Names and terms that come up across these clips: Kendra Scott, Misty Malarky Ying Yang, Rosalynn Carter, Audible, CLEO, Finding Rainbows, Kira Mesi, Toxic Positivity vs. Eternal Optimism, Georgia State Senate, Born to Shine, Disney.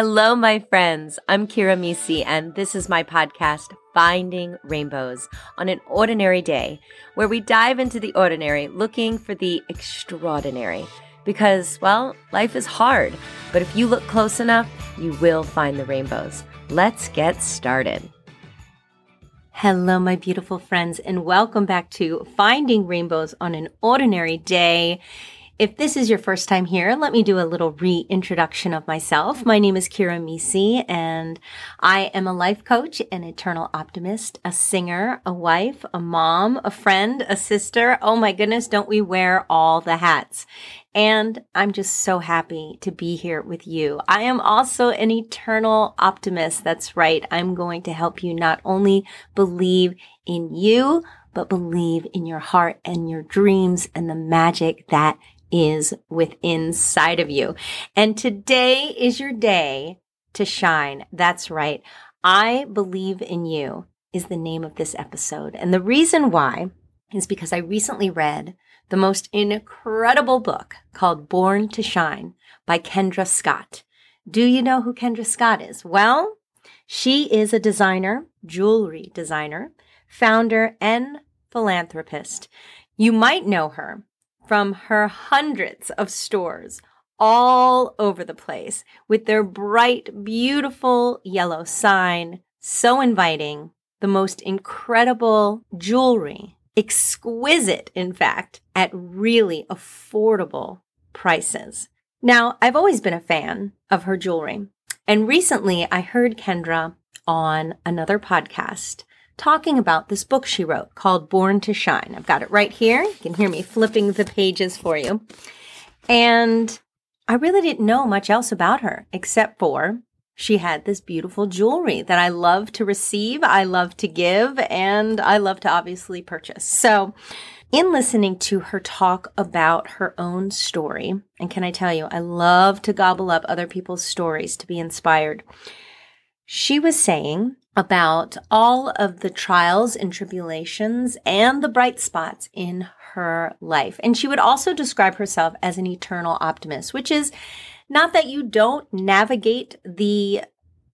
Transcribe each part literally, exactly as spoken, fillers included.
Hello, my friends. I'm Kira Mesi, and this is my podcast, Finding Rainbows, on an ordinary day, where we dive into the ordinary, looking for the extraordinary. Because, well, life is hard, but if you look close enough, you will find the rainbows. Let's get started. Hello, my beautiful friends, and welcome back to Finding Rainbows on an Ordinary Day. If this is your first time here, let me do a little reintroduction of myself. My name is Kira Mesi, and I am a life coach, an eternal optimist, a singer, a wife, a mom, a friend, a sister. Oh my goodness, don't we wear all the hats? And I'm just so happy to be here with you. I am also an eternal optimist. That's right. I'm going to help you not only believe in you, but believe in your heart and your dreams and the magic that is within inside of you. And today is your day to shine. That's right. I believe in you is the name of this episode. And the reason why is because I recently read the most incredible book called Born to Shine by Kendra Scott. Do you know who Kendra Scott is? Well, she is a designer, jewelry designer, founder, and philanthropist. You might know her from her hundreds of stores all over the place with their bright, beautiful yellow sign, so inviting, the most incredible jewelry, exquisite, in fact, at really affordable prices. Now, I've always been a fan of her jewelry, and recently I heard Kendra on another podcast talking about this book she wrote called Born to Shine. I've got it right here. You can hear me flipping the pages for you. And I really didn't know much else about her except for she had this beautiful jewelry that I love to receive, I love to give, and I love to obviously purchase. So in listening to her talk about her own story, and can I tell you, I love to gobble up other people's stories to be inspired. She was saying about all of the trials and tribulations and the bright spots in her life. And she would also describe herself as an eternal optimist, which is not that you don't navigate the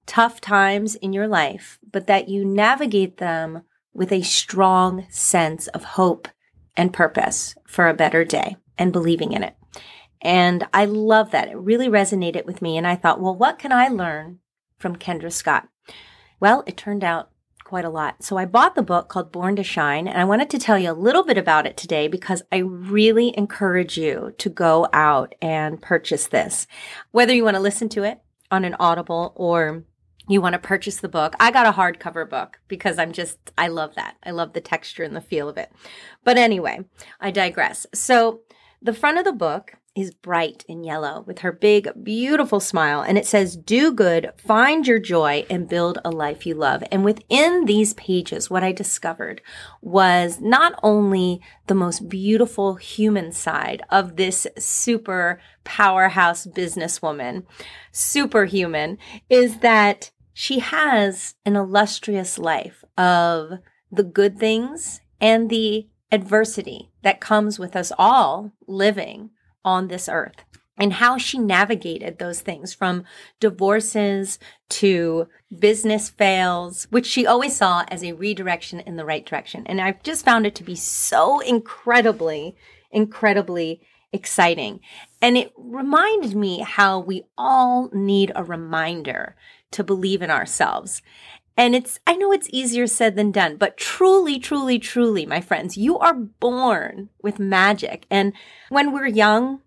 tough times in your life, but that you navigate them with a strong sense of hope and purpose for a better day and believing in it. And I love that. It really resonated with me. And I thought, well, what can I learn from Kendra Scott? Well, it turned out quite a lot. So I bought the book called Born to Shine, and I wanted to tell you a little bit about it today because I really encourage you to go out and purchase this. Whether you want to listen to it on an Audible or you want to purchase the book, I got a hardcover book because I'm just, I love that. I love the texture and the feel of it. But anyway, I digress. So the front of the book is bright and yellow with her big, beautiful smile. And it says, do good, find your joy, and build a life you love. And within these pages, what I discovered was not only the most beautiful human side of this super powerhouse businesswoman, superhuman, is that she has an illustrious life of the good things and the adversity that comes with us all living on this earth, and how she navigated those things from divorces to business fails, which she always saw as a redirection in the right direction. And I've just found it to be so incredibly, incredibly exciting. And it reminded me how we all need a reminder to believe in ourselves. And it's, I know it's easier said than done, but truly, truly, truly, my friends, you are born with magic. And when we're young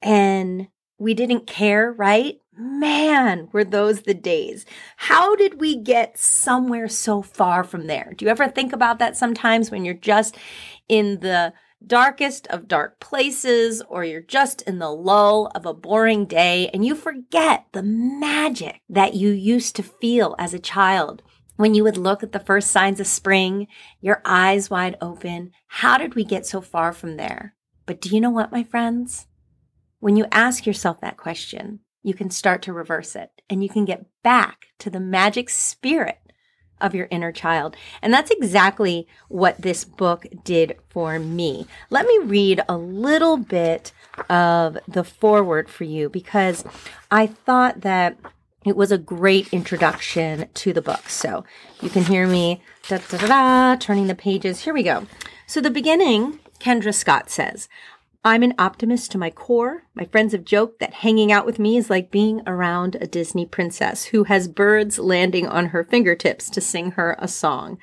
and we didn't care, right? Man, were those the days. How did we get somewhere so far from there? Do you ever think about that sometimes when you're just in the darkest of dark places, or you're just in the lull of a boring day and you forget the magic that you used to feel as a child when you would look at the first signs of spring, your eyes wide open? How did we get so far from there? But do you know what, my friends? When you ask yourself that question, you can start to reverse it and you can get back to the magic spirit of your inner child. And that's exactly what this book did for me. Let me read a little bit of the foreword for you because I thought that it was a great introduction to the book. So you can hear me da, da, da, da, turning the pages. Here we go. So the beginning, Kendra Scott says, I'm an optimist to my core. My friends have joked that hanging out with me is like being around a Disney princess who has birds landing on her fingertips to sing her a song.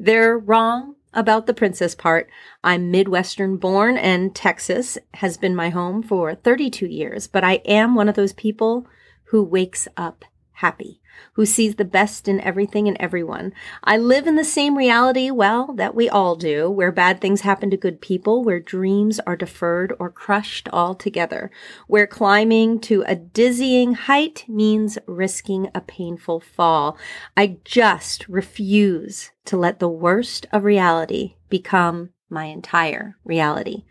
They're wrong about the princess part. I'm Midwestern born, and Texas has been my home for thirty-two years, but I am one of those people who wakes up happy, who sees the best in everything and everyone. I live in the same reality, well, that we all do, where bad things happen to good people, where dreams are deferred or crushed altogether, where climbing to a dizzying height means risking a painful fall. I just refuse to let the worst of reality become my entire reality.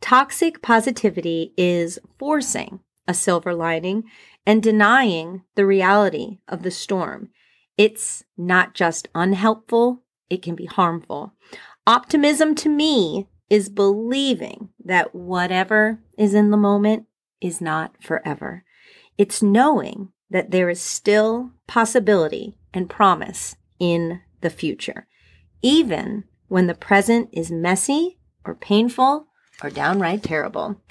Toxic positivity is forcing a silver lining and denying the reality of the storm. It's not just unhelpful, it can be harmful. Optimism to me is believing that whatever is in the moment is not forever. It's knowing that there is still possibility and promise in the future, even when the present is messy or painful or downright terrible.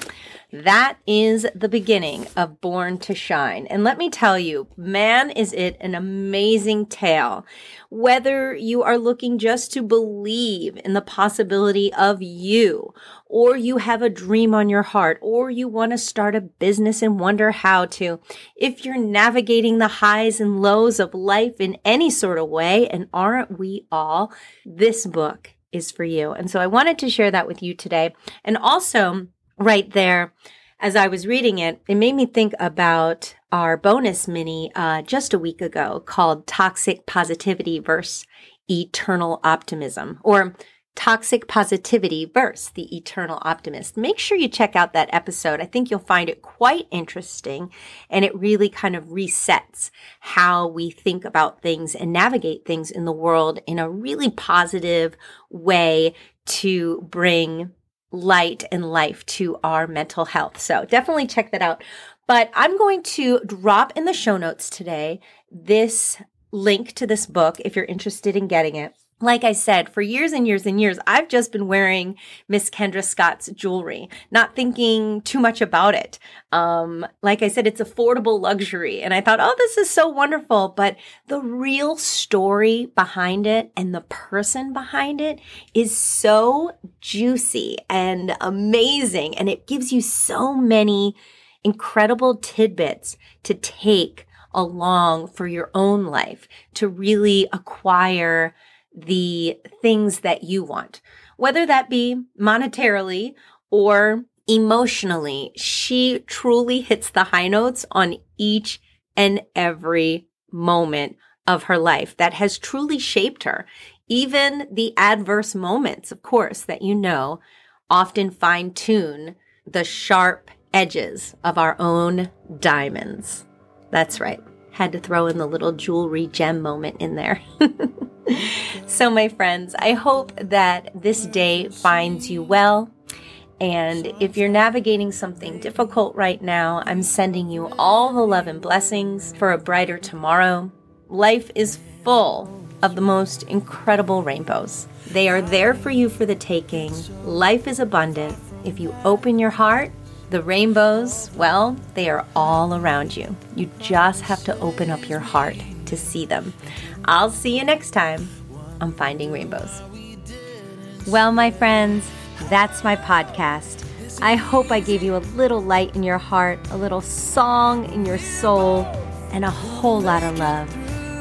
That is the beginning of Born to Shine. And let me tell you, man, is it an amazing tale. Whether you are looking just to believe in the possibility of you, or you have a dream on your heart, or you want to start a business and wonder how to, if you're navigating the highs and lows of life in any sort of way, and aren't we all, this book is for you. And so I wanted to share that with you today. And also, right there, as I was reading it, it made me think about our bonus mini uh, just a week ago called Toxic Positivity versus. Eternal Optimism, or Toxic Positivity versus. The Eternal Optimist. Make sure you check out that episode. I think you'll find it quite interesting, and it really kind of resets how we think about things and navigate things in the world in a really positive way to bring light and life to our mental health. So definitely check that out. But I'm going to drop in the show notes today this link to this book if you're interested in getting it. Like I said, for years and years and years, I've just been wearing Miss Kendra Scott's jewelry, not thinking too much about it. Um, like I said, it's affordable luxury. And I thought, oh, this is so wonderful. But the real story behind it and the person behind it is so juicy and amazing. And it gives you so many incredible tidbits to take along for your own life to really acquire the things that you want, whether that be monetarily or emotionally. She truly hits the high notes on each and every moment of her life that has truly shaped her. Even the adverse moments, of course, that you know, often fine-tune the sharp edges of our own diamonds. That's right. Had to throw in the little jewelry gem moment in there. So my friends, I hope that this day finds you well. And if you're navigating something difficult right now, I'm sending you all the love and blessings for a brighter tomorrow. Life is full of the most incredible rainbows. They are there for you for the taking. Life is abundant. If you open your heart, the rainbows, well, they are all around you. You just have to open up your heart to see them. I'll see you next time on Finding Rainbows. Well, my friends, that's my podcast. I hope I gave you a little light in your heart, a little song in your soul, and a whole lot of love,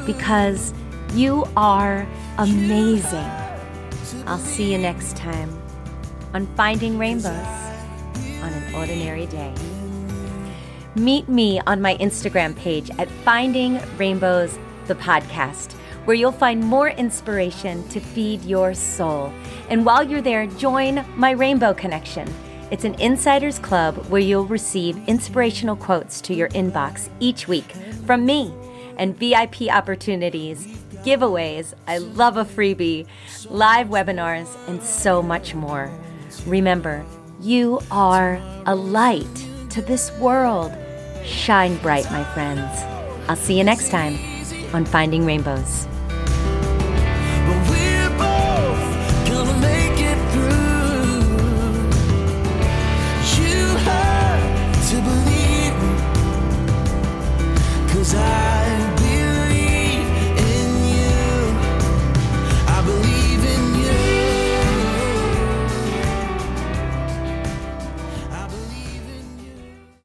because you are amazing. I'll see you next time on Finding Rainbows on an ordinary day. Meet me on my Instagram page at Finding Rainbows the podcast, where you'll find more inspiration to feed your soul. And while you're there, join my Rainbow Connection. It's an insiders club where you'll receive inspirational quotes to your inbox each week from me, and V I P opportunities, giveaways, I love a freebie, live webinars, and so much more. Remember, you are a light to this world. Shine bright, my friends. I'll see you next time on Finding Rainbows. I